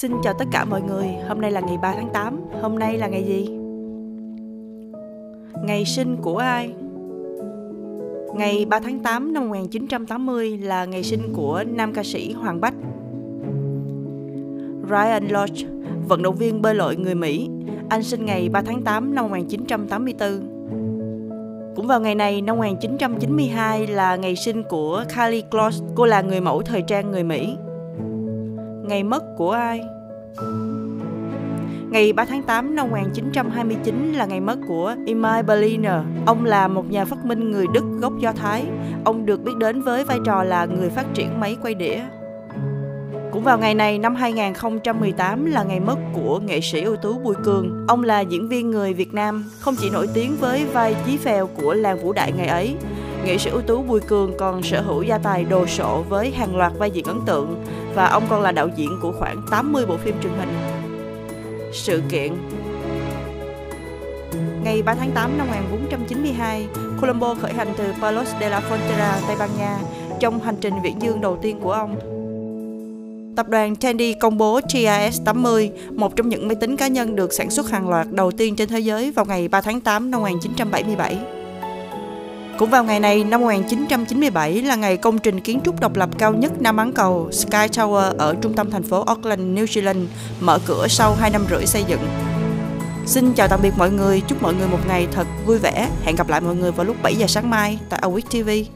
Xin chào tất cả mọi người, hôm nay là ngày 3 tháng 8, hôm nay là ngày gì? Ngày sinh của ai? Ngày 3 tháng 8 năm 1980 là ngày sinh của nam ca sĩ Hoàng Bách. Ryan Lodge, vận động viên bơi lội người Mỹ, anh sinh ngày 3 tháng 8 năm 1984. Cũng vào ngày này, năm 1992 là ngày sinh của Kylie Rose, cô là người mẫu thời trang người Mỹ. Ngày mất của ai? Ngày 3 tháng 8 năm 1929 là ngày mất của Emil Berliner. Ông là một nhà phát minh người Đức gốc Do Thái. Ông được biết đến với vai trò là người phát triển máy quay đĩa. Cũng vào ngày này, năm 2018 là ngày mất của nghệ sĩ ưu tú Bùi Cường. Ông là diễn viên người Việt Nam, không chỉ nổi tiếng với vai Chí Phèo của làng Vũ Đại ngày ấy. Nghệ sĩ ưu tú Bùi Cường còn sở hữu gia tài đồ sộ với hàng loạt vai diễn ấn tượng và ông còn là đạo diễn của khoảng 80 bộ phim truyền hình. Sự kiện. Ngày 3 tháng 8 năm 1492, Colombo khởi hành từ Palos de la Frontera, Tây Ban Nha trong hành trình viễn dương đầu tiên của ông. Tập đoàn Tandy công bố TRS-80, một trong những máy tính cá nhân được sản xuất hàng loạt đầu tiên trên thế giới vào ngày 3 tháng 8 năm 1977. Cũng vào ngày này, năm 1997 là ngày công trình kiến trúc độc lập cao nhất Nam bán cầu Sky Tower ở trung tâm thành phố Auckland, New Zealand mở cửa sau 2 năm rưỡi xây dựng. Xin chào tạm biệt mọi người, chúc mọi người một ngày thật vui vẻ. Hẹn gặp lại mọi người vào lúc 7 giờ sáng mai tại A Week TV.